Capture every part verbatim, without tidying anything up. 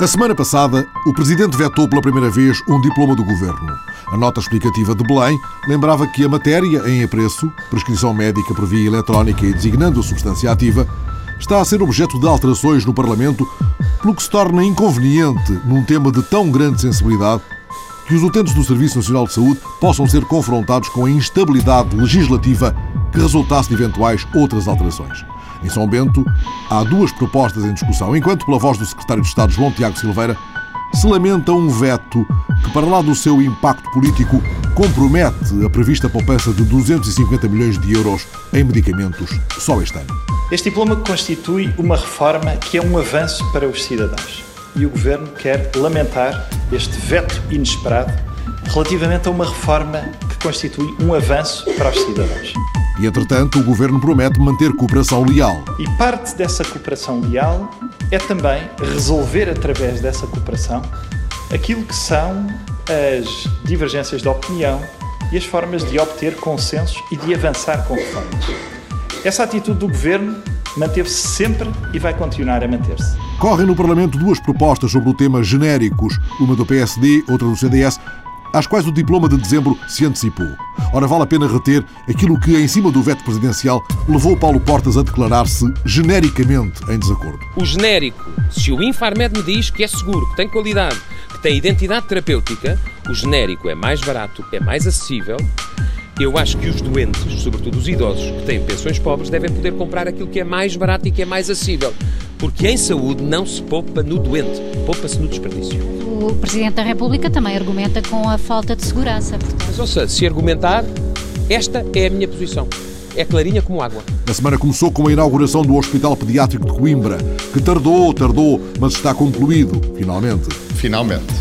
A semana passada, o Presidente vetou pela primeira vez um diploma do Governo. A nota explicativa de Belém lembrava que a matéria em apreço, prescrição médica por via eletrónica e designando a substância ativa, está a ser objeto de alterações no Parlamento, pelo que se torna inconveniente, num tema de tão grande sensibilidade, que os utentes do Serviço Nacional de Saúde possam ser confrontados com a instabilidade legislativa que resultasse de eventuais outras alterações. Em São Bento, há duas propostas em discussão, enquanto, pela voz do Secretário de Estado, João Tiago Silveira, se lamenta um veto que, para lá do seu impacto político, compromete a prevista poupança de duzentos e cinquenta milhões de euros em medicamentos só este ano. Este diploma constitui uma reforma que é um avanço para os cidadãos. E o Governo quer lamentar este veto inesperado relativamente a uma reforma que constitui um avanço para os cidadãos. E, entretanto, o Governo promete manter cooperação leal. E parte dessa cooperação leal é também resolver, através dessa cooperação, aquilo que são as divergências de opinião e as formas de obter consensos e de avançar com reformas. Essa atitude do Governo manteve-se sempre e vai continuar a manter-se. Correm no Parlamento duas propostas sobre o tema genéricos, uma do P S D, outra do C D S, às quais o diploma de dezembro se antecipou. Ora, vale a pena reter aquilo que, em cima do veto presidencial, levou Paulo Portas a declarar-se genericamente em desacordo. O genérico, se o Infarmed me diz que é seguro, que tem qualidade, que tem identidade terapêutica, o genérico é mais barato, é mais acessível. Eu acho que os doentes, sobretudo os idosos que têm pensões pobres, devem poder comprar aquilo que é mais barato e que é mais acessível. Porque em saúde não se poupa no doente, poupa-se no desperdício. O Presidente da República também argumenta com a falta de segurança. Mas, ou seja, se argumentar, esta é a minha posição. É clarinha como água. A semana começou com a inauguração do Hospital Pediátrico de Coimbra, que tardou, tardou, mas está concluído, finalmente. Finalmente.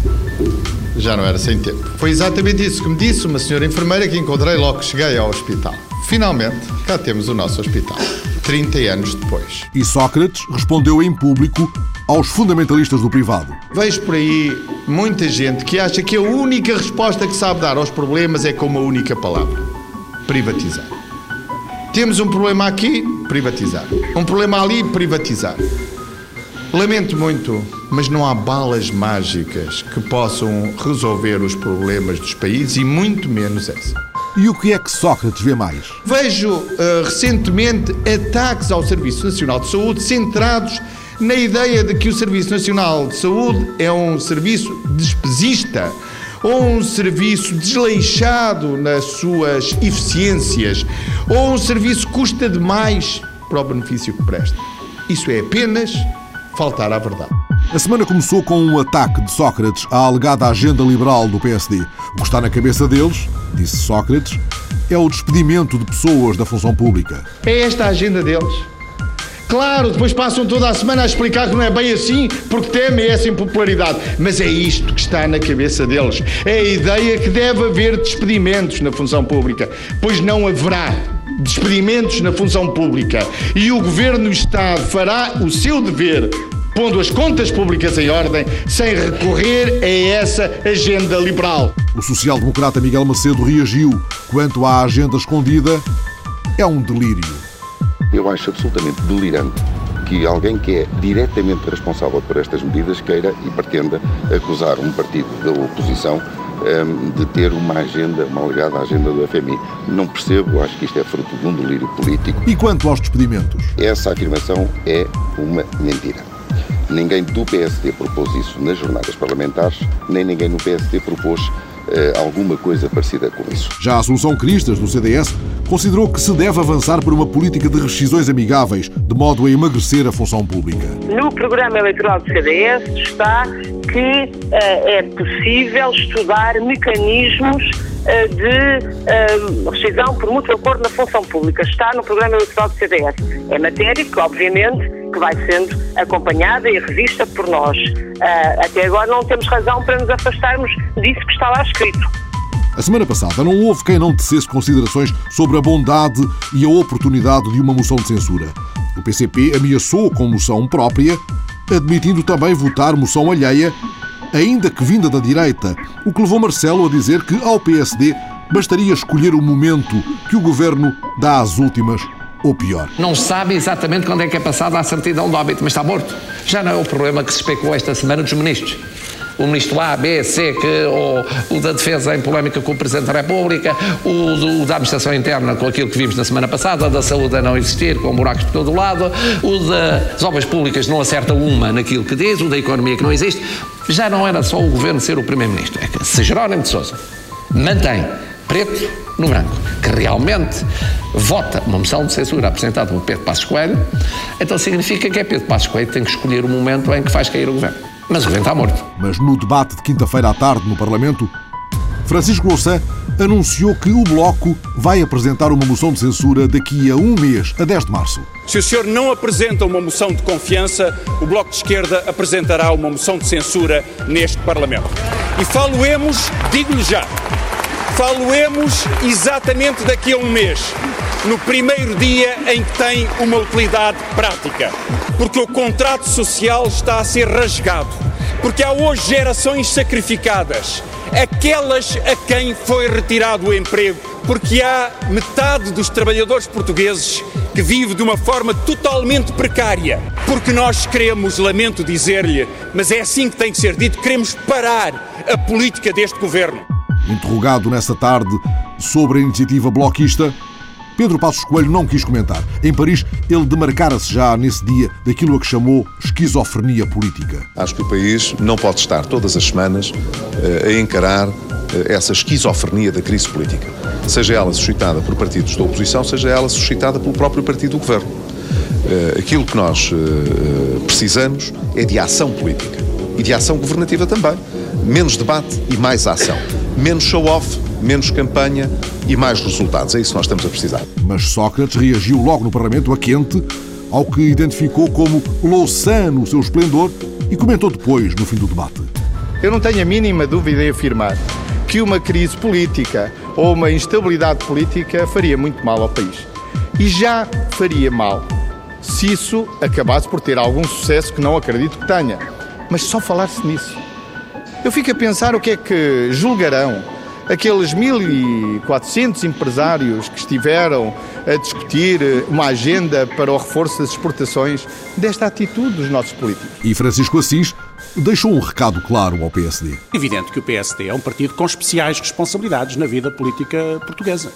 Já não era sem tempo. Foi exatamente isso que me disse uma senhora enfermeira que encontrei logo que cheguei ao hospital. Finalmente, cá temos o nosso hospital, trinta anos depois. E Sócrates respondeu em público aos fundamentalistas do privado. Vejo por aí muita gente que acha que a única resposta que sabe dar aos problemas é com uma única palavra: privatizar. Temos um problema aqui, privatizar. Um problema ali, privatizar. Lamento muito, mas não há balas mágicas que possam resolver os problemas dos países e muito menos essa. E o que é que Sócrates vê mais? Vejo uh, recentemente ataques ao Serviço Nacional de Saúde centrados na ideia de que o Serviço Nacional de Saúde é um serviço despesista ou um serviço desleixado nas suas eficiências ou um serviço que custa demais para o benefício que presta. Isso é apenas faltar à verdade. A semana começou com um ataque de Sócrates à alegada agenda liberal do P S D. O que está na cabeça deles, disse Sócrates, é o despedimento de pessoas da função pública. É esta a agenda deles. Claro, depois passam toda a semana a explicar que não é bem assim, porque temem essa impopularidade. Mas é isto que está na cabeça deles. É a ideia que deve haver despedimentos na função pública, pois não haverá despedimentos na função pública e o Governo do Estado fará o seu dever, pondo as contas públicas em ordem, sem recorrer a essa agenda liberal. O social-democrata Miguel Macedo reagiu. Quanto à agenda escondida, é um delírio. Eu acho absolutamente delirante que alguém que é diretamente responsável por estas medidas queira e pretenda acusar um partido da oposição de ter uma agenda, uma alegada agenda do F M I. Não percebo, acho que isto é fruto de um delírio político. E quanto aos despedimentos? Essa afirmação é uma mentira. Ninguém do P S D propôs isso nas jornadas parlamentares, nem ninguém no P S D propôs uh, alguma coisa parecida com isso. Já a Assunção Cristas, do C D S, considerou que se deve avançar por uma política de rescisões amigáveis, de modo a emagrecer a função pública. No programa eleitoral do C D S está que uh, é possível estudar mecanismos uh, de uh, rescisão por mútuo acordo na função pública. Está no programa eleitoral do C D S. É matéria que, obviamente, que vai sendo acompanhada e revista por nós. Uh, até agora não temos razão para nos afastarmos disso que está lá escrito. A semana passada não houve quem não tecesse considerações sobre a bondade e a oportunidade de uma moção de censura. O P C P ameaçou com moção própria, admitindo também votar moção alheia, ainda que vinda da direita, o que levou Marcelo a dizer que ao P S D bastaria escolher o momento que o Governo dá às últimas ou pior. Não sabe exatamente quando é que é passada a certidão do óbito, mas está morto. Já não é o problema que se especulou esta semana dos ministros. O ministro A, B, C, que, ou o da Defesa em polémica com o Presidente da República, o, do, o da Administração Interna com aquilo que vimos na semana passada, da Saúde a não existir, com buracos de todo o lado, o das Obras Públicas não acerta uma naquilo que diz, o da Economia que não existe. Já não era só o Governo ser o Primeiro-Ministro. É que se Jerónimo de Sousa mantém preto no branco, que realmente vota uma moção de censura apresentada por Pedro Passos Coelho, então significa que é Pedro Passos Coelho que tem que escolher o momento em que faz cair o Governo. Mas o governo está morto. Mas no debate de quinta-feira à tarde no Parlamento, Francisco Louçã anunciou que o Bloco vai apresentar uma moção de censura daqui a um mês, a dez de março. Se o senhor não apresenta uma moção de confiança, o Bloco de Esquerda apresentará uma moção de censura neste Parlamento. E faloemos, digo-lhe já, faloemos exatamente daqui a um mês, no primeiro dia em que tem uma utilidade prática, porque o contrato social está a ser rasgado, porque há hoje gerações sacrificadas, aquelas a quem foi retirado o emprego, porque há metade dos trabalhadores portugueses que vive de uma forma totalmente precária, porque nós queremos, lamento dizer-lhe, mas é assim que tem que ser dito, queremos parar a política deste governo. Interrogado nessa tarde sobre a iniciativa bloquista, Pedro Passos Coelho não quis comentar. Em Paris, ele demarcara-se já nesse dia daquilo a que chamou esquizofrenia política. Acho que o país não pode estar todas as semanas a encarar essa esquizofrenia da crise política, seja ela suscitada por partidos da oposição, seja ela suscitada pelo próprio partido do governo. Aquilo que nós precisamos é de ação política e de ação governativa também. Menos debate e mais ação. Menos show-off, menos campanha e mais resultados. É isso que nós estamos a precisar. Mas Sócrates reagiu logo no Parlamento, a quente, ao que identificou como Louçã no seu esplendor e comentou depois, no fim do debate. Eu não tenho a mínima dúvida em afirmar que uma crise política ou uma instabilidade política faria muito mal ao país. E já faria mal se isso acabasse por ter algum sucesso que não acredito que tenha. Mas só falar-se nisso. Eu fico a pensar o que é que julgarão aqueles mil e quatrocentos empresários que estiveram a discutir uma agenda para o reforço das exportações desta atitude dos nossos políticos. E Francisco Assis deixou um recado claro ao P S D. É evidente que o P S D é um partido com especiais responsabilidades na vida política portuguesa.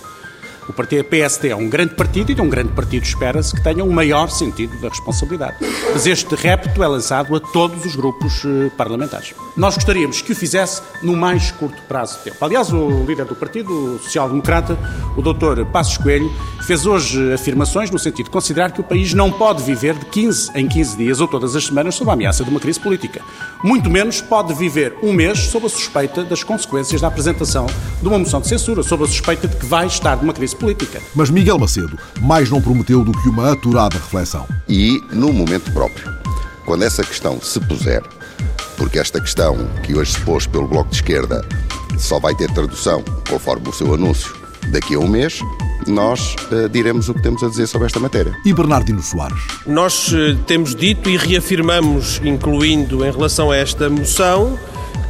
O partido P S D é um grande partido e de um grande partido espera-se que tenha um maior sentido da responsabilidade. Mas este repto é lançado a todos os grupos parlamentares. Nós gostaríamos que o fizesse no mais curto prazo de tempo. Aliás, o líder do partido, o social-democrata, o doutor Passos Coelho, fez hoje afirmações no sentido de considerar que o país não pode viver de quinze em quinze dias ou todas as semanas sob a ameaça de uma crise política. Muito menos pode viver um mês sob a suspeita das consequências da apresentação de uma moção de censura, sob a suspeita de que vai estar numa crise política. Mas Miguel Macedo mais não prometeu do que uma aturada reflexão. E no momento próprio, quando essa questão se puser, porque esta questão que hoje se pôs pelo Bloco de Esquerda só vai ter tradução, conforme o seu anúncio, daqui a um mês, nós uh, diremos o que temos a dizer sobre esta matéria. E Bernardino Soares? Nós uh, temos dito e reafirmamos, incluindo em relação a esta moção,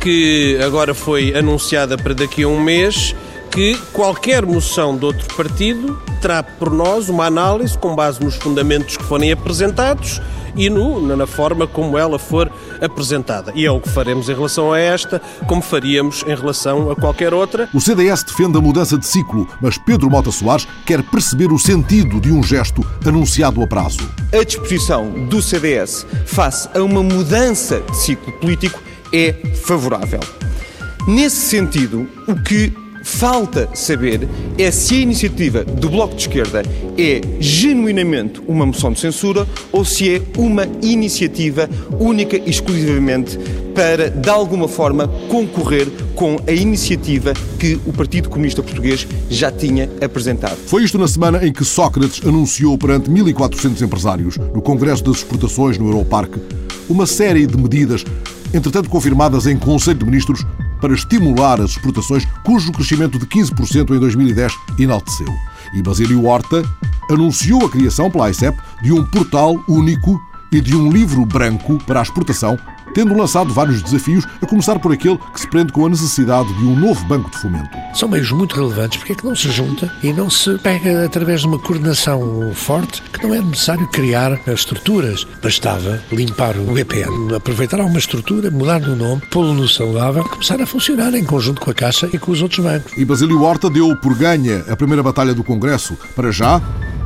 que agora foi anunciada para daqui a um mês, que qualquer moção de outro partido terá por nós uma análise com base nos fundamentos que forem apresentados e no, na forma como ela for apresentada. E é o que faremos em relação a esta, como faríamos em relação a qualquer outra. O C D S defende a mudança de ciclo, mas Pedro Mota Soares quer perceber o sentido de um gesto anunciado a prazo. A disposição do C D S face a uma mudança de ciclo político é favorável. Nesse sentido, o que falta saber é se a iniciativa do Bloco de Esquerda é genuinamente uma moção de censura ou se é uma iniciativa única e exclusivamente para, de alguma forma, concorrer com a iniciativa que o Partido Comunista Português já tinha apresentado. Foi isto na semana em que Sócrates anunciou perante mil e quatrocentos empresários no Congresso das Exportações no Europarque uma série de medidas, entretanto confirmadas em Conselho de Ministros, para estimular as exportações, cujo crescimento de quinze por cento em dois mil e dez enalteceu. E Basílio Horta anunciou a criação pela I C E P de um portal único e de um livro branco para a exportação, tendo lançado vários desafios, a começar por aquele que se prende com a necessidade de um novo banco de fomento. São meios muito relevantes, porque é que não se junta e não se pega através de uma coordenação forte, que não é necessário criar as estruturas. Bastava limpar o B P N, aproveitar alguma estrutura, mudar o nome, pô-lo no saudável, começar a funcionar em conjunto com a Caixa e com os outros bancos. E Basílio Horta deu por ganha a primeira batalha do Congresso. Para já,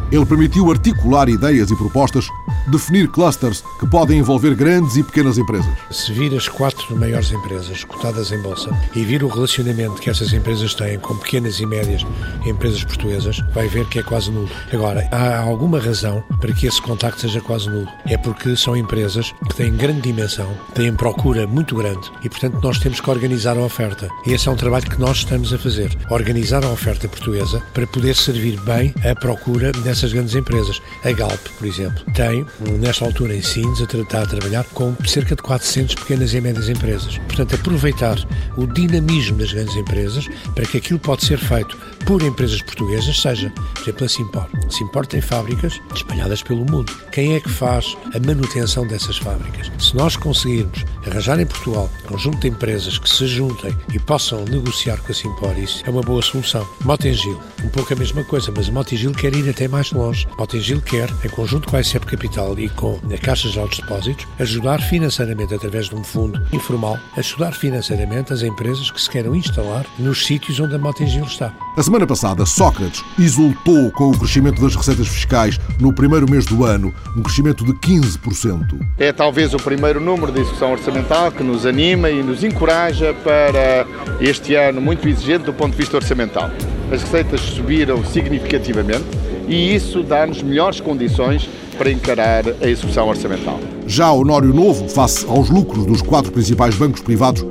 ele permitiu articular ideias e propostas, definir clusters que podem envolver grandes e pequenas empresas. Se vir as quatro maiores empresas cotadas em bolsa e vir o relacionamento que essas empresas têm com pequenas e médias empresas portuguesas, vai ver que é quase nulo. Agora, há alguma razão para que esse contacto seja quase nulo. É porque são empresas que têm grande dimensão, têm procura muito grande e, portanto, nós temos que organizar a oferta. E esse é um trabalho que nós estamos a fazer. Organizar a oferta portuguesa para poder servir bem a procura dessa Essas grandes empresas. A Galp, por exemplo, tem, nesta altura em Sines, a tratar a trabalhar com cerca de quatrocentas pequenas e médias empresas. Portanto, aproveitar o dinamismo das grandes empresas para que aquilo pode ser feito por empresas portuguesas, seja, por exemplo, a Cimpor. A Cimpor tem fábricas espalhadas pelo mundo. Quem é que faz a manutenção dessas fábricas? Se nós conseguirmos arranjar em Portugal um conjunto de empresas que se juntem e possam negociar com a Cimpor, isso é uma boa solução. Mota-Engil, um pouco a mesma coisa, mas a Mota-Engil quer ir até mais longe. Mota-Engil quer, em conjunto com a I C E P Capital e com a Caixa de Altos Depósitos, ajudar financeiramente, através de um fundo informal, ajudar financeiramente as empresas que se queiram instalar nos sítios onde a Mota-Engil está. A semana passada, Sócrates exultou com o crescimento das receitas fiscais no primeiro mês do ano, um crescimento de quinze por cento. É talvez o primeiro número de execução orçamental que nos anima e nos encoraja para este ano muito exigente do ponto de vista orçamental. As receitas subiram significativamente e isso dá-nos melhores condições para encarar a execução orçamental. Já Honório Novo, face aos lucros dos quatro principais bancos privados,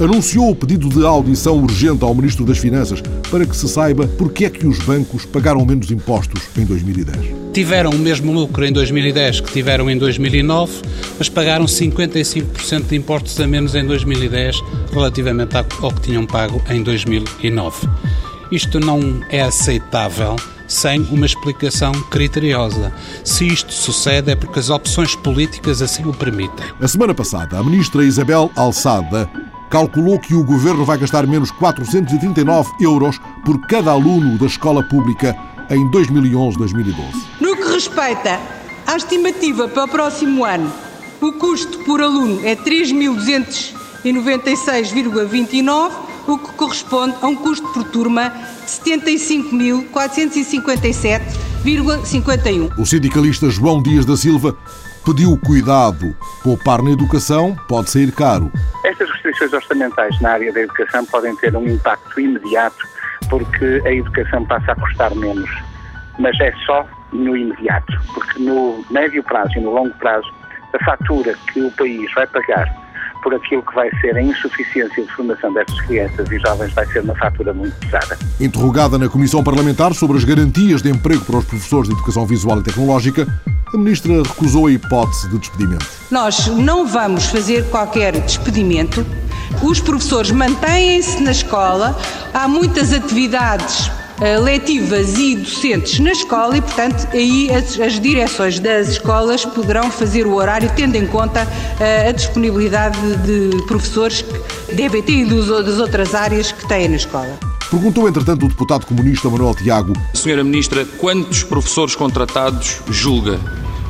anunciou o pedido de audição urgente ao Ministro das Finanças para que se saiba porque é que os bancos pagaram menos impostos em dois mil e dez. Tiveram o mesmo lucro em dois mil e dez que tiveram em dois mil e nove, mas pagaram cinquenta e cinco por cento de impostos a menos em dois mil e dez relativamente ao que tinham pago em dois mil e nove. Isto não é aceitável sem uma explicação criteriosa. Se isto sucede é porque as opções políticas assim o permitem. A semana passada, a ministra Isabel Alçada calculou que o governo vai gastar menos quatrocentos e trinta e nove euros por cada aluno da escola pública em dois mil e onze a dois mil e doze. No que respeita à estimativa para o próximo ano, o custo por aluno é três mil duzentos e noventa e seis vírgula vinte e nove, o que corresponde a um custo por turma de setenta e cinco mil quatrocentos e cinquenta e sete vírgula cinquenta e um. O sindicalista João Dias da Silva pediu cuidado. Poupar na educação pode sair caro. Estas restrições orçamentais na área da educação podem ter um impacto imediato porque a educação passa a custar menos, mas é só no imediato, porque no médio prazo e no longo prazo, a fatura que o país vai pagar por aquilo que vai ser a insuficiência de formação destas crianças e jovens vai ser uma fatura muito pesada. Interrogada na Comissão Parlamentar sobre as garantias de emprego para os professores de Educação Visual e Tecnológica, a ministra recusou a hipótese de despedimento. Nós não vamos fazer qualquer despedimento. Os professores mantêm-se na escola, há muitas atividades uh, letivas e docentes na escola e, portanto, aí as, as direções das escolas poderão fazer o horário tendo em conta uh, a disponibilidade de, de professores de E B T e dos, das outras áreas que têm na escola. Perguntou, entretanto, o deputado comunista Manuel Tiago. Senhora Ministra, quantos professores contratados julga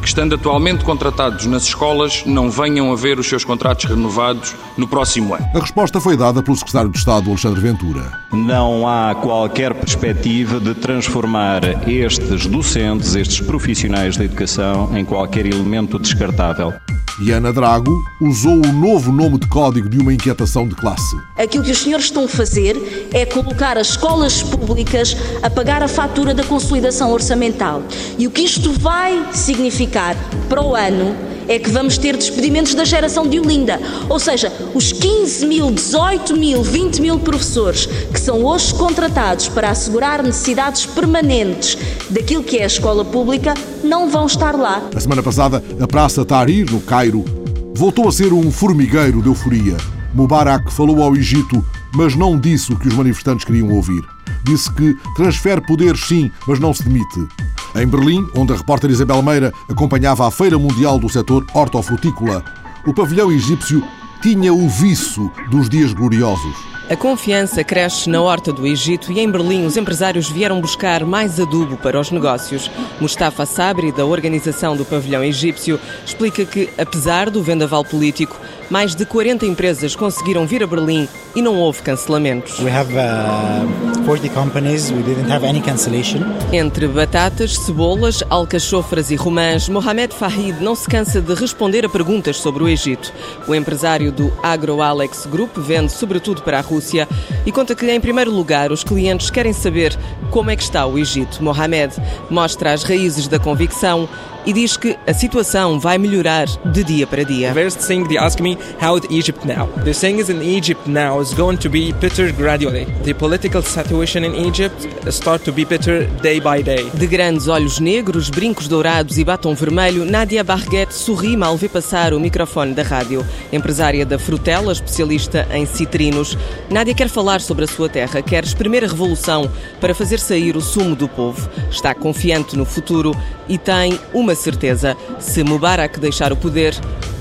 que, estando atualmente contratados nas escolas, não venham a ver os seus contratos renovados no próximo ano? A resposta foi dada pelo secretário de Estado, Alexandre Ventura. Não há qualquer perspectiva de transformar estes docentes, estes profissionais da educação, em qualquer elemento descartável. E Ana Drago usou o novo nome de código de uma inquietação de classe. Aquilo que os senhores estão a fazer é colocar as escolas públicas a pagar a fatura da consolidação orçamental. E o que isto vai significar para o ano é que vamos ter despedimentos da geração de Olinda. Ou seja, os quinze mil, dezoito mil, vinte mil professores que são hoje contratados para assegurar necessidades permanentes daquilo que é a escola pública não vão estar lá. A semana passada, a Praça Tahrir, no Cairo, voltou a ser um formigueiro de euforia. Mubarak falou ao Egito, mas não disse o que os manifestantes queriam ouvir. Disse que transfere poderes sim, mas não se demite. Em Berlim, onde a repórter Isabel Meira acompanhava a Feira Mundial do Setor Hortofrutícola, o pavilhão egípcio tinha o viço dos dias gloriosos. A confiança cresce na Horta do Egito e em Berlim os empresários vieram buscar mais adubo para os negócios. Mustafa Sabri, da organização do pavilhão egípcio, explica que, apesar do vendaval político, mais de quarenta empresas conseguiram vir a Berlim e não houve cancelamentos. We have, uh, forty companies. We didn't have any cancellation. Entre batatas, cebolas, alcachofras e romãs, Mohamed Fahid não se cansa de responder a perguntas sobre o Egito. O empresário do AgroAlex Group vende sobretudo para a Rússia e conta que, em primeiro lugar, os clientes querem saber como é que está o Egito. Mohamed mostra as raízes da convicção e diz que a situação vai melhorar de dia para dia. How is Egypt now? The thing is, in Egypt now is going to be better gradually. The political situation in Egypt start to be better day by day. De grandes olhos negros, brincos dourados e batom vermelho, Nadia Barguet sorri mal vê passar o microfone da rádio. Empresária da Frutela, especialista em citrinos, Nadia quer falar sobre a sua terra, quer exprimir a revolução para fazer sair o sumo do povo. Está confiante no futuro e tem uma certeza: se Mubarak deixar o poder,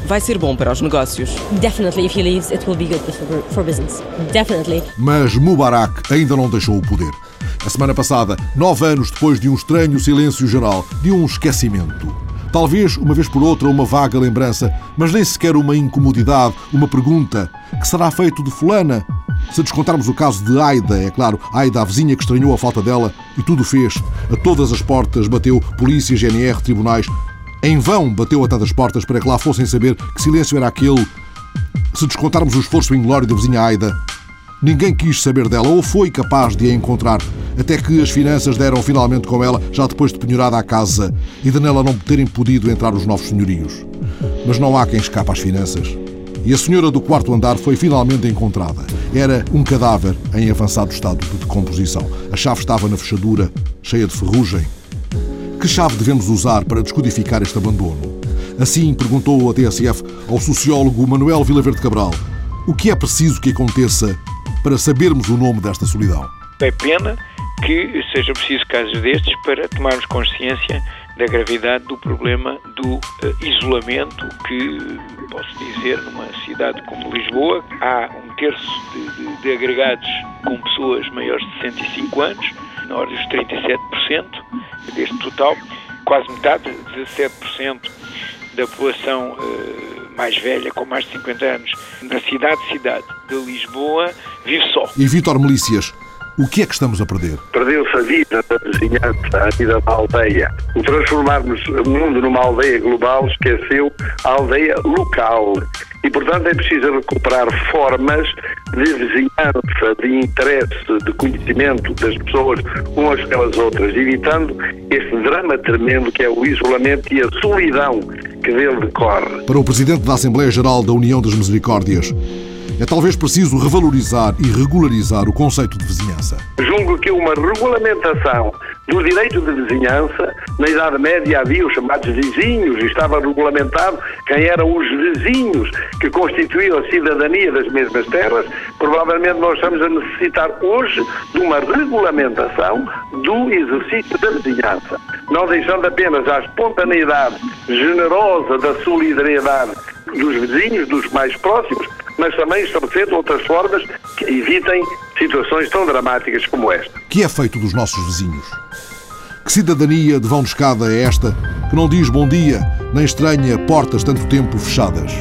vai ser bom para os negócios. Definitely, if he leaves, it will be good for business. Definitely. Mas Mubarak ainda não deixou o poder. A semana passada, nove anos depois de um estranho silêncio geral, de um esquecimento. Talvez, uma vez por outra, uma vaga lembrança, mas nem sequer uma incomodidade, uma pergunta: que será feito de fulana? Se descontarmos o caso de Aida, é claro, Aida, a vizinha que estranhou a falta dela e tudo fez. A todas as portas bateu: polícia, G N R, tribunais. Em vão bateu a tantas portas para que lá fossem saber que silêncio era aquele. Se descontarmos o esforço inglório da vizinha Aida, ninguém quis saber dela ou foi capaz de a encontrar, até que as finanças deram finalmente com ela, já depois de penhorada a casa e de nela não terem podido entrar os novos senhorios. Mas não há quem escape às finanças. E a senhora do quarto andar foi finalmente encontrada. Era um cadáver em avançado estado de decomposição. A chave estava na fechadura, cheia de ferrugem. Que chave devemos usar para descodificar este abandono? Assim perguntou a T S F ao sociólogo Manuel Vilaverde Cabral. O que é preciso que aconteça para sabermos o nome desta solidão? É pena que seja preciso casos destes para tomarmos consciência da gravidade do problema do uh, isolamento que, posso dizer, numa cidade como Lisboa, há um terço de, de, de agregados com pessoas maiores de sessenta e cinco anos, na ordem dos trinta e sete por cento deste total, quase metade, dezassete por cento da população uh, mais velha, com mais de cinquenta anos, na cidade, cidade de Lisboa, vive só. E Vítor Melícias, o que é que estamos a perder? Perdeu-se a vida da vizinhança, a vida da aldeia. O transformarmos o mundo numa aldeia global esqueceu a aldeia local. E, portanto, é preciso recuperar formas de vizinhança, de interesse, de conhecimento das pessoas umas com as outras, evitando este drama tremendo que é o isolamento e a solidão que dele decorre. Para o Presidente da Assembleia Geral da União das Misericórdias, é talvez preciso revalorizar e regularizar o conceito de vizinhança. Julgo que uma regulamentação do direito de vizinhança, na Idade Média havia os chamados vizinhos e estava regulamentado quem eram os vizinhos que constituíam a cidadania das mesmas terras. Provavelmente nós estamos a necessitar hoje de uma regulamentação do exercício da vizinhança, não deixando apenas à espontaneidade generosa da solidariedade dos vizinhos, dos mais próximos, mas também estabelecendo outras formas que evitem situações tão dramáticas como esta. O que é feito dos nossos vizinhos? Que cidadania de vão de escada é esta que não diz bom dia, nem estranha portas tanto tempo fechadas?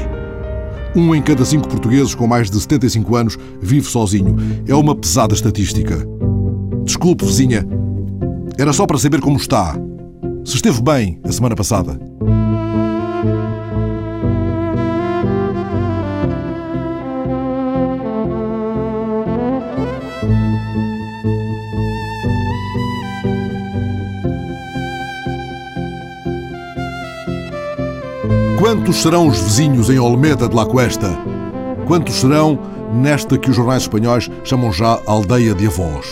Um em cada cinco portugueses com mais de setenta e cinco anos vive sozinho. É uma pesada estatística. Desculpe, vizinha, era só para saber como está, se esteve bem a semana passada. Quantos serão os vizinhos em Olmeda de la Cuesta? Quantos serão nesta que os jornais espanhóis chamam já aldeia de avós?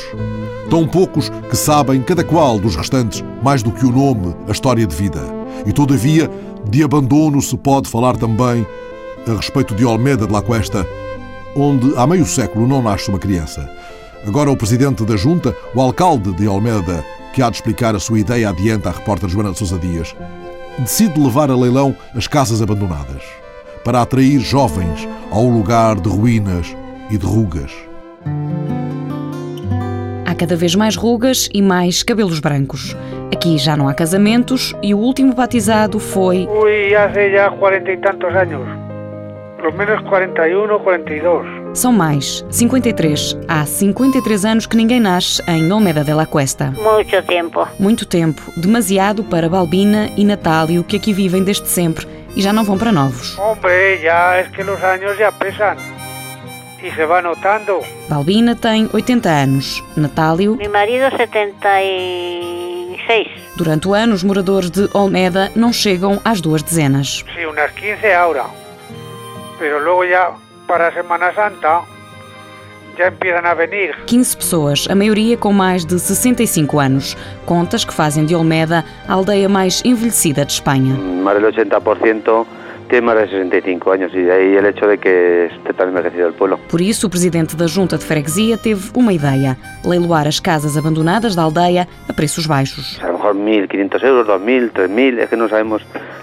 Tão poucos que sabem, cada qual dos restantes, mais do que o nome, a história de vida. E, todavia, de abandono se pode falar também a respeito de Olmeda de la Cuesta, onde há meio século não nasce uma criança. Agora o presidente da Junta, o alcalde de Olmeda, que há de explicar a sua ideia adiante à repórter Joana de Sousa Dias, decide levar a leilão as casas abandonadas. para atrair jovens ao lugar de ruínas e de rugas. Há cada vez mais rugas e mais cabelos brancos. Aqui já não há casamentos e o último batizado foi... Ui, há já quarenta e tantos anos. Pelo menos quarenta e um, quarenta e dois. São mais, cinquenta e três. Há cinquenta e três anos que ninguém nasce em Olmeda de la Cuesta. Muito tempo. Muito tempo. Demasiado para Balbina e Natálio, que aqui vivem desde sempre e já não vão para novos. Hombre, já é que os anos já pesam. E se vai notando. Balbina tem oitenta anos. Natálio... Meu marido, setenta e seis. Durante o ano, os moradores de Olmeda não chegam às duas dezenas. Sim, umas quinze horas. Mas logo já, para a Semana Santa, já começam a vir. quinze pessoas, a maioria com mais de sessenta e cinco anos. Contas que fazem de Olmeda a aldeia mais envelhecida de Espanha. Mais de oitenta por cento. Tem mais de sessenta e cinco anos e daí o hecho de que esteja tão envelhecido o povo. Por isso, o presidente da Junta de Freguesia teve uma ideia: leiloar as casas abandonadas da aldeia a preços baixos. A lo mejor mil quinhentos euros, dois mil, três mil, é que não sabemos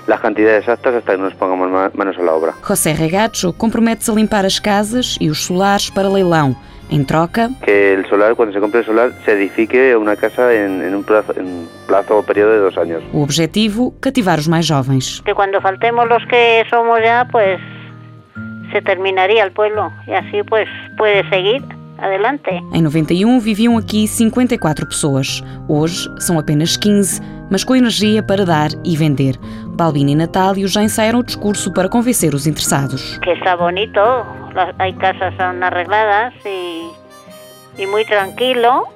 as quantidades exatas até que nos pongamos manos à obra. José Regacho compromete-se a limpar as casas e os solares para leilão. Em troca... Que o solar, quando se compre o solar, se edifique uma casa em, em um prazo, em prazo ou período de dois anos. O objetivo, cativar os mais jovens. Que quando faltemos os que somos já, pues, se terminaria o pueblo. E assim, pues, pode seguir adelante. Em noventa e um viviam aqui cinquenta e quatro pessoas. Hoje são apenas quinze, mas com energia para dar e vender. Balbina e Natálio já ensaiaram o discurso para convencer os interessados. Que está bonito. Há casas são arregladas e, e muito tranquilo.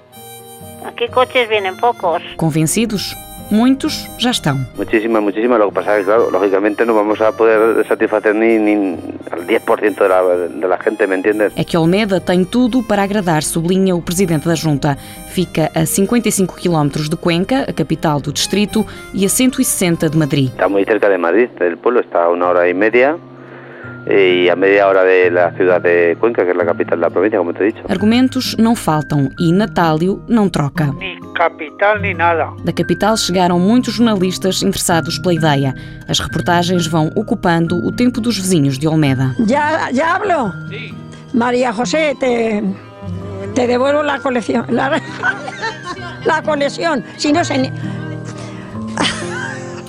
Aqui coches vêm poucos. Convencidos? Muitos já estão. Muchísima, muchísima. Lo que pasa es que, claro, lógicamente não vamos a poder satisfazer nem, nem al dez por cento de la, de la gente, ¿me entiendes? É que Olmeda tem tudo para agradar, sublinha o presidente da Junta. Fica a cinquenta e cinco quilómetros de Cuenca, a capital do distrito, e a cento e sessenta de Madrid. Está muito cerca de Madrid, o pueblo está a uma hora e meia. E a meia hora da cidade de Cuenca, que é a capital da província, como te disse. Argumentos não faltam e Natálio não troca. Nem capital, nem nada. Da capital chegaram muitos jornalistas interessados pela ideia. As reportagens vão ocupando o tempo dos vizinhos de Olmeda. Já, já hablo? Sim. Maria José, te, te devolvo a coleção. A coleção. Se não se...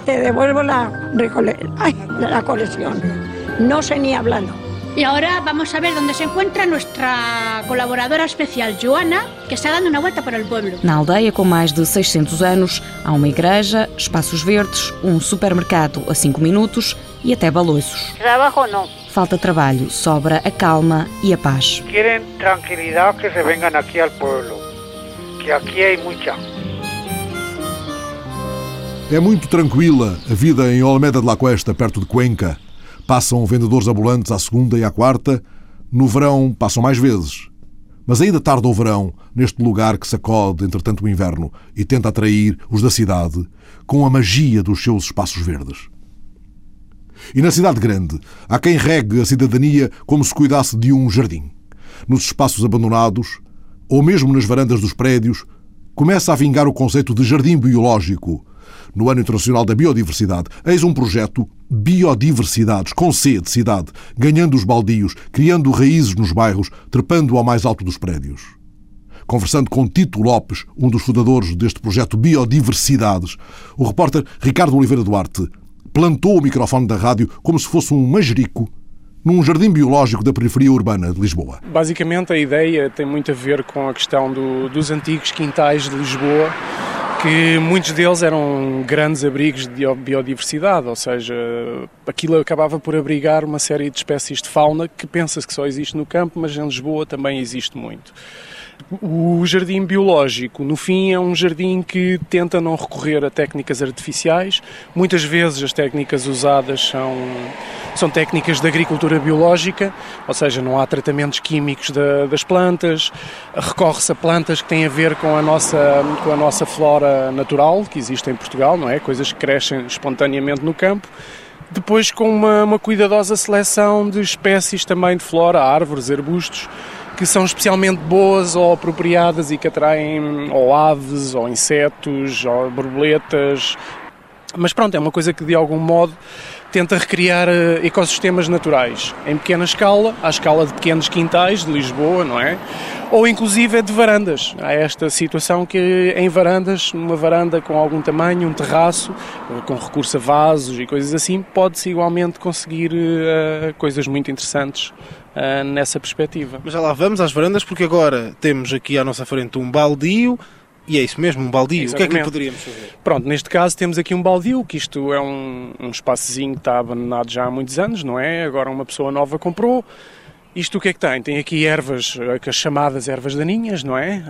Te devolvo a coleção. No sé ni hablando. Y ahora vamos a ver dónde se encuentra nuestra colaboradora especial, Joana, que está dando una vuelta por el pueblo. Na aldeia com mais de seiscentos anos, há uma igreja, espaços verdes, um supermercado a cinco minutos e até baloiços. Trabalho não. Falta trabalho, sobra a calma e a paz. Querem tranquilidade, que se vengan aqui ao pueblo, que aqui há muita. É muito tranquila a vida em Olmeda de la Cuesta, perto de Cuenca. Passam vendedores ambulantes à segunda e à quarta. No verão passam mais vezes. Mas ainda tarda o verão, neste lugar que sacode, entretanto, o inverno e tenta atrair os da cidade com a magia dos seus espaços verdes. E na cidade grande, há quem regue a cidadania como se cuidasse de um jardim. Nos espaços abandonados, ou mesmo nas varandas dos prédios, começa a vingar o conceito de jardim biológico. No Ano Internacional da Biodiversidade, eis um projeto Biodiversidades, com C de cidade, ganhando os baldios, criando raízes nos bairros, trepando ao mais alto dos prédios. Conversando com Tito Lopes, um dos fundadores deste projeto Biodiversidades, o repórter Ricardo Oliveira Duarte plantou o microfone da rádio como se fosse um manjerico num jardim biológico da periferia urbana de Lisboa. Basicamente, a ideia tem muito a ver com a questão do, dos antigos quintais de Lisboa, que muitos deles eram grandes abrigos de biodiversidade, ou seja, aquilo acabava por abrigar uma série de espécies de fauna que pensa-se que só existe no campo, mas em Lisboa também existe muito. O jardim biológico, no fim, é um jardim que tenta não recorrer a técnicas artificiais. Muitas vezes as técnicas usadas são, são técnicas de agricultura biológica, ou seja, não há tratamentos químicos da, das plantas, recorre-se a plantas que têm a ver com a, nossa, com a nossa flora natural, que existe em Portugal, não é? Coisas que crescem espontaneamente no campo. Depois com uma, uma cuidadosa seleção de espécies também de flora, árvores, arbustos, que são especialmente boas ou apropriadas e que atraem ou aves, ou insetos, ou borboletas. Mas pronto, é uma coisa que de algum modo tenta recriar uh, ecossistemas naturais, em pequena escala, à escala de pequenos quintais de Lisboa, não é? Ou inclusive é de varandas. Há esta situação que em varandas, numa varanda com algum tamanho, um terraço, uh, com recurso a vasos e coisas assim, pode-se igualmente conseguir uh, coisas muito interessantes uh, nessa perspectiva. Mas já lá vamos às varandas, porque agora temos aqui à nossa frente um baldio. E é isso mesmo, um baldio. Exatamente. O que é que poderíamos fazer? Pronto, neste caso temos aqui um baldio, que isto é um, um espaçozinho que está abandonado já há muitos anos, não é? Agora uma pessoa nova comprou. Isto o que é que tem? Tem aqui ervas, as chamadas ervas daninhas, não é?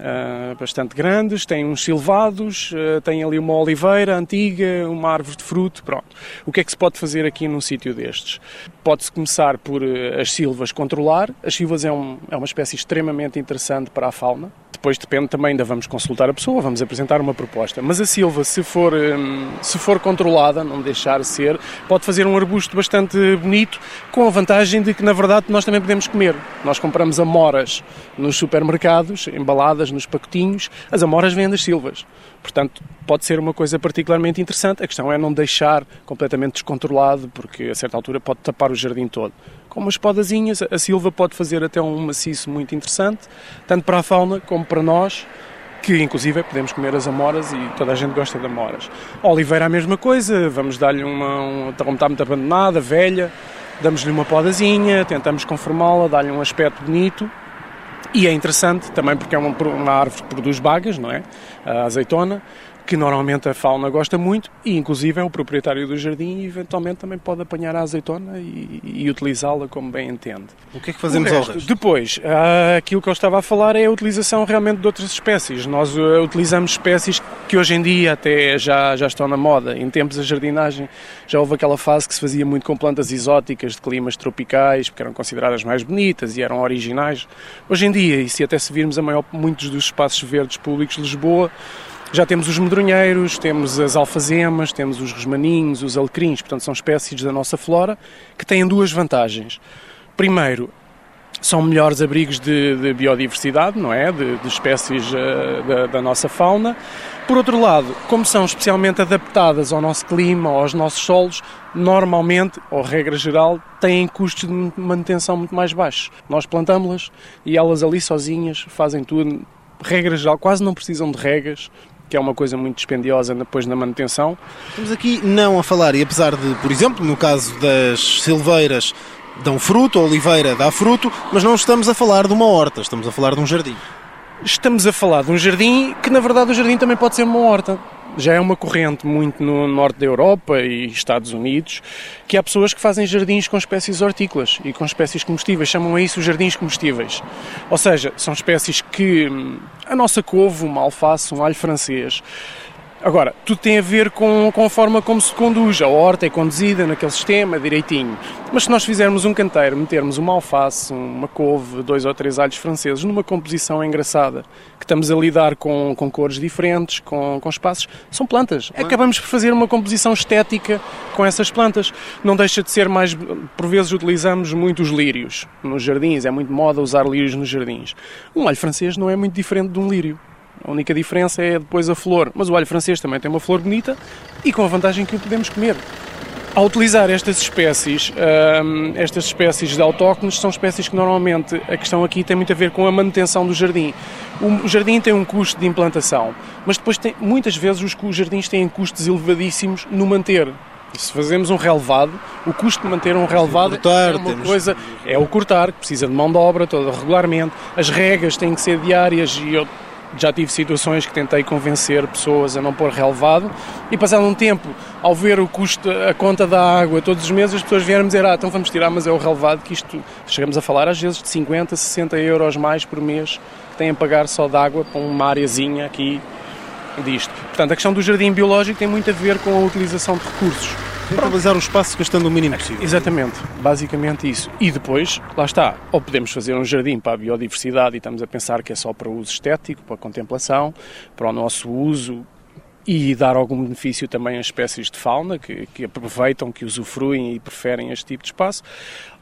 Uh, bastante grandes, tem uns silvados, uh, tem ali uma oliveira antiga, uma árvore de fruto, pronto. O que é que se pode fazer aqui num sítio destes? Pode-se começar por uh, as silvas controlar. As silvas é, um, é uma espécie extremamente interessante para a fauna. Depois depende também, ainda vamos consultar a pessoa, vamos apresentar uma proposta. Mas a silva, se for, um, se for controlada, não deixar ser, pode fazer um arbusto bastante bonito, com a vantagem de que, na verdade, nós também podemos comer. Nós compramos amoras nos supermercados, embaladas nos pacotinhos, as amoras vêm das silvas. Portanto, pode ser uma coisa particularmente interessante. A questão é não deixar completamente descontrolado, porque a certa altura pode tapar o jardim todo. Com umas podazinhas, a silva pode fazer até um maciço muito interessante, tanto para a fauna como para nós, que inclusive podemos comer as amoras e toda a gente gosta de amoras. A oliveira a mesma coisa, vamos dar-lhe uma... Um, como está muito abandonada, velha, damos-lhe uma podazinha, tentamos conformá-la, dar-lhe um aspecto bonito. E é interessante também porque é uma, uma árvore que produz bagas, não é? A azeitona, que normalmente a fauna gosta muito e inclusive é o proprietário do jardim e eventualmente também pode apanhar a azeitona e, e utilizá-la como bem entende. O que é que fazemos ao resto? Depois, aquilo que eu estava a falar é a utilização realmente de outras espécies. Nós utilizamos espécies que hoje em dia até já, já estão na moda. Em tempos da jardinagem já houve aquela fase que se fazia muito com plantas exóticas de climas tropicais, porque eram consideradas mais bonitas e eram originais. Hoje em dia, e se até se virmos a maior, muitos dos espaços verdes públicos de Lisboa, já temos os medronheiros, temos as alfazemas, temos os resmaninhos, os alecrins, portanto são espécies da nossa flora que têm duas vantagens. Primeiro, são melhores abrigos de, de biodiversidade, não é? De, de espécies uh, da, da nossa fauna. Por outro lado, como são especialmente adaptadas ao nosso clima, aos nossos solos, normalmente, ou regra geral, têm custos de manutenção muito mais baixos. Nós plantámos-las e elas ali sozinhas fazem tudo, regra geral, quase não precisam de regas, que é uma coisa muito dispendiosa depois na manutenção. Estamos aqui não a falar, e apesar de, por exemplo, no caso das silveiras dão fruto, a oliveira dá fruto, mas não estamos a falar de uma horta, estamos a falar de um jardim. Estamos a falar de um jardim que, na verdade, o jardim também pode ser uma horta. Já é uma corrente muito no norte da Europa e Estados Unidos, que há pessoas que fazem jardins com espécies hortícolas e com espécies comestíveis, chamam a isso jardins comestíveis. Ou seja, são espécies que a nossa couve, uma alface, um alho francês. Agora, tudo tem a ver com, com a forma como se conduz. A horta é conduzida naquele sistema direitinho. Mas se nós fizermos um canteiro, metermos uma alface, uma couve, dois ou três alhos franceses, numa composição engraçada, que estamos a lidar com, com cores diferentes, com, com espaços, são plantas. Acabamos por fazer uma composição estética com essas plantas. Não deixa de ser mais... Por vezes utilizamos muito os lírios nos jardins. É muito moda usar lírios nos jardins. Um alho francês não é muito diferente de um lírio. A única diferença é depois a flor, mas o alho francês também tem uma flor bonita e com a vantagem que o podemos comer. Ao utilizar estas espécies, hum, estas espécies de autóctones são espécies que normalmente a questão aqui tem muito a ver com a manutenção do jardim. O jardim tem um custo de implantação, mas depois tem, muitas vezes os, os jardins têm custos elevadíssimos no manter. Se fazemos um relevado, o custo de manter um relevado cortar, é uma coisa, é o cortar, que precisa de mão de obra toda regularmente, as regas têm que ser diárias e eu já tive situações que tentei convencer pessoas a não pôr relevado e passado um tempo, ao ver o custo, a conta da água todos os meses, as pessoas vieram dizer, ah, então vamos tirar, mas é o relevado que isto, chegamos a falar às vezes de cinquenta, sessenta euros mais por mês que têm a pagar só de água para uma areazinha aqui disto. Portanto, a questão do jardim biológico tem muito a ver com a utilização de recursos. Rentabilizar o espaço gastando o mínimo possível. Exatamente, basicamente isso. E depois, lá está, ou podemos fazer um jardim para a biodiversidade e estamos a pensar que é só para uso estético, para a contemplação, para o nosso uso e dar algum benefício também às espécies de fauna que, que aproveitam, que usufruem e preferem este tipo de espaço,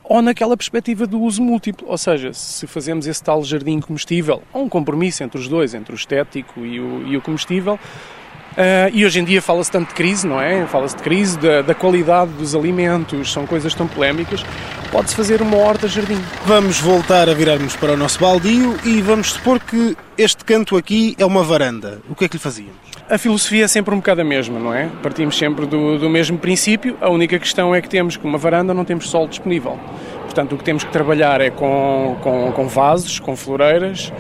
ou naquela perspectiva do uso múltiplo, ou seja, se fazemos esse tal jardim comestível, há um compromisso entre os dois, entre o estético e o, e o comestível, Uh, e hoje em dia fala-se tanto de crise, não é? Fala-se de crise, da, da qualidade dos alimentos, são coisas tão polémicas. Pode-se fazer uma horta-jardim. Vamos voltar a virarmos para o nosso baldio e vamos supor que este canto aqui é uma varanda. O que é que lhe fazíamos? A filosofia é sempre um bocado a mesma, não é? Partimos sempre do, do mesmo princípio, a única questão é que temos que uma varanda não temos solo disponível. Portanto, o que temos que trabalhar é com, com, com vasos, com floreiras,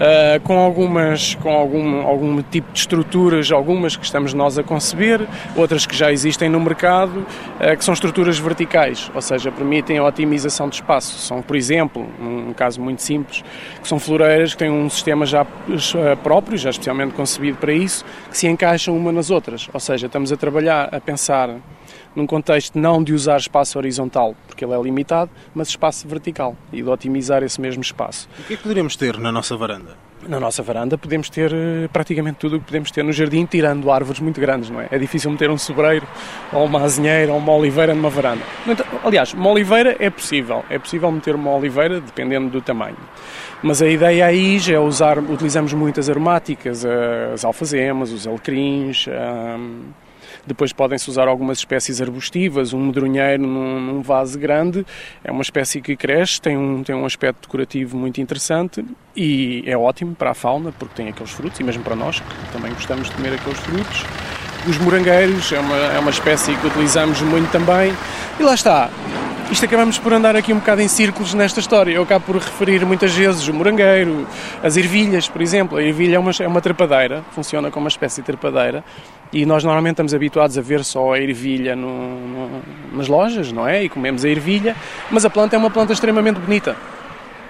Uh, com algumas, com algum, algum tipo de estruturas, algumas que estamos nós a conceber, outras que já existem no mercado, uh, que são estruturas verticais, ou seja, permitem a otimização de espaço. São, por exemplo, um caso muito simples, que são floreiras que têm um sistema já próprio, já especialmente concebido para isso, que se encaixam uma nas outras, ou seja, estamos a trabalhar, a pensar num contexto não de usar espaço horizontal, porque ele é limitado, mas espaço vertical e de otimizar esse mesmo espaço. O que é que poderíamos ter na nossa varanda? Na nossa varanda podemos ter praticamente tudo o que podemos ter no jardim, tirando árvores muito grandes, não é? É difícil meter um sobreiro, ou uma azinheira, ou uma oliveira numa varanda. Aliás, uma oliveira é possível, é possível meter uma oliveira dependendo do tamanho. Mas a ideia aí já é usar, utilizamos muitas aromáticas, as alfazemas, os alecrins. Hum, Depois podem-se usar algumas espécies arbustivas, um medronheiro num, num vaso grande, é uma espécie que cresce, tem um, tem um aspecto decorativo muito interessante e é ótimo para a fauna, porque tem aqueles frutos, e mesmo para nós, que também gostamos de comer aqueles frutos. Os morangueiros é uma, é uma espécie que utilizamos muito também, e lá está. Isto acabamos por andar aqui um bocado em círculos nesta história. Eu acabo por referir muitas vezes o morangueiro, as ervilhas, por exemplo. A ervilha é uma, é uma trepadeira, funciona como uma espécie de trepadeira e nós normalmente estamos habituados a ver só a ervilha no, no, nas lojas, não é? E comemos a ervilha, mas a planta é uma planta extremamente bonita.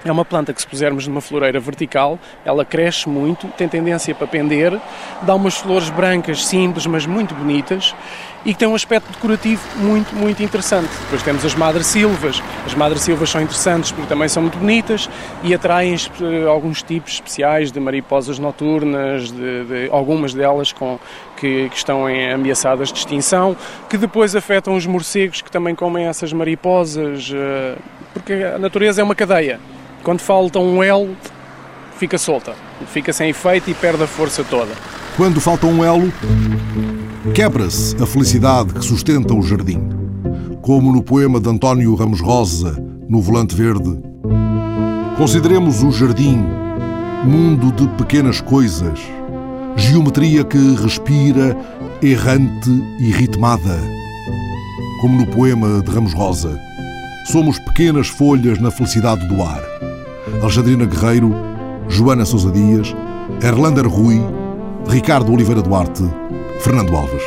É uma planta que se pusermos numa floreira vertical, ela cresce muito, tem tendência para pender, dá umas flores brancas simples, mas muito bonitas e que tem um aspecto decorativo muito, muito interessante. Depois temos as madressilvas. As madressilvas são interessantes porque também são muito bonitas e atraem alguns tipos especiais de mariposas noturnas, de, de, algumas delas com, que, que estão em, ameaçadas de extinção, que depois afetam os morcegos que também comem essas mariposas, porque a natureza é uma cadeia. Quando falta um elo, fica solta, fica sem efeito e perde a força toda. Quando falta um elo, quebra-se a felicidade que sustenta o jardim. Como no poema de António Ramos Rosa, no Volante Verde. Consideremos o jardim, mundo de pequenas coisas, geometria que respira, errante e ritmada. Como no poema de Ramos Rosa, somos pequenas folhas na felicidade do ar. Alexandrina Guerreiro, Joana Sousa Dias, Erlander Rui, Ricardo Oliveira Duarte, Fernando Alves.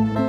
Thank you.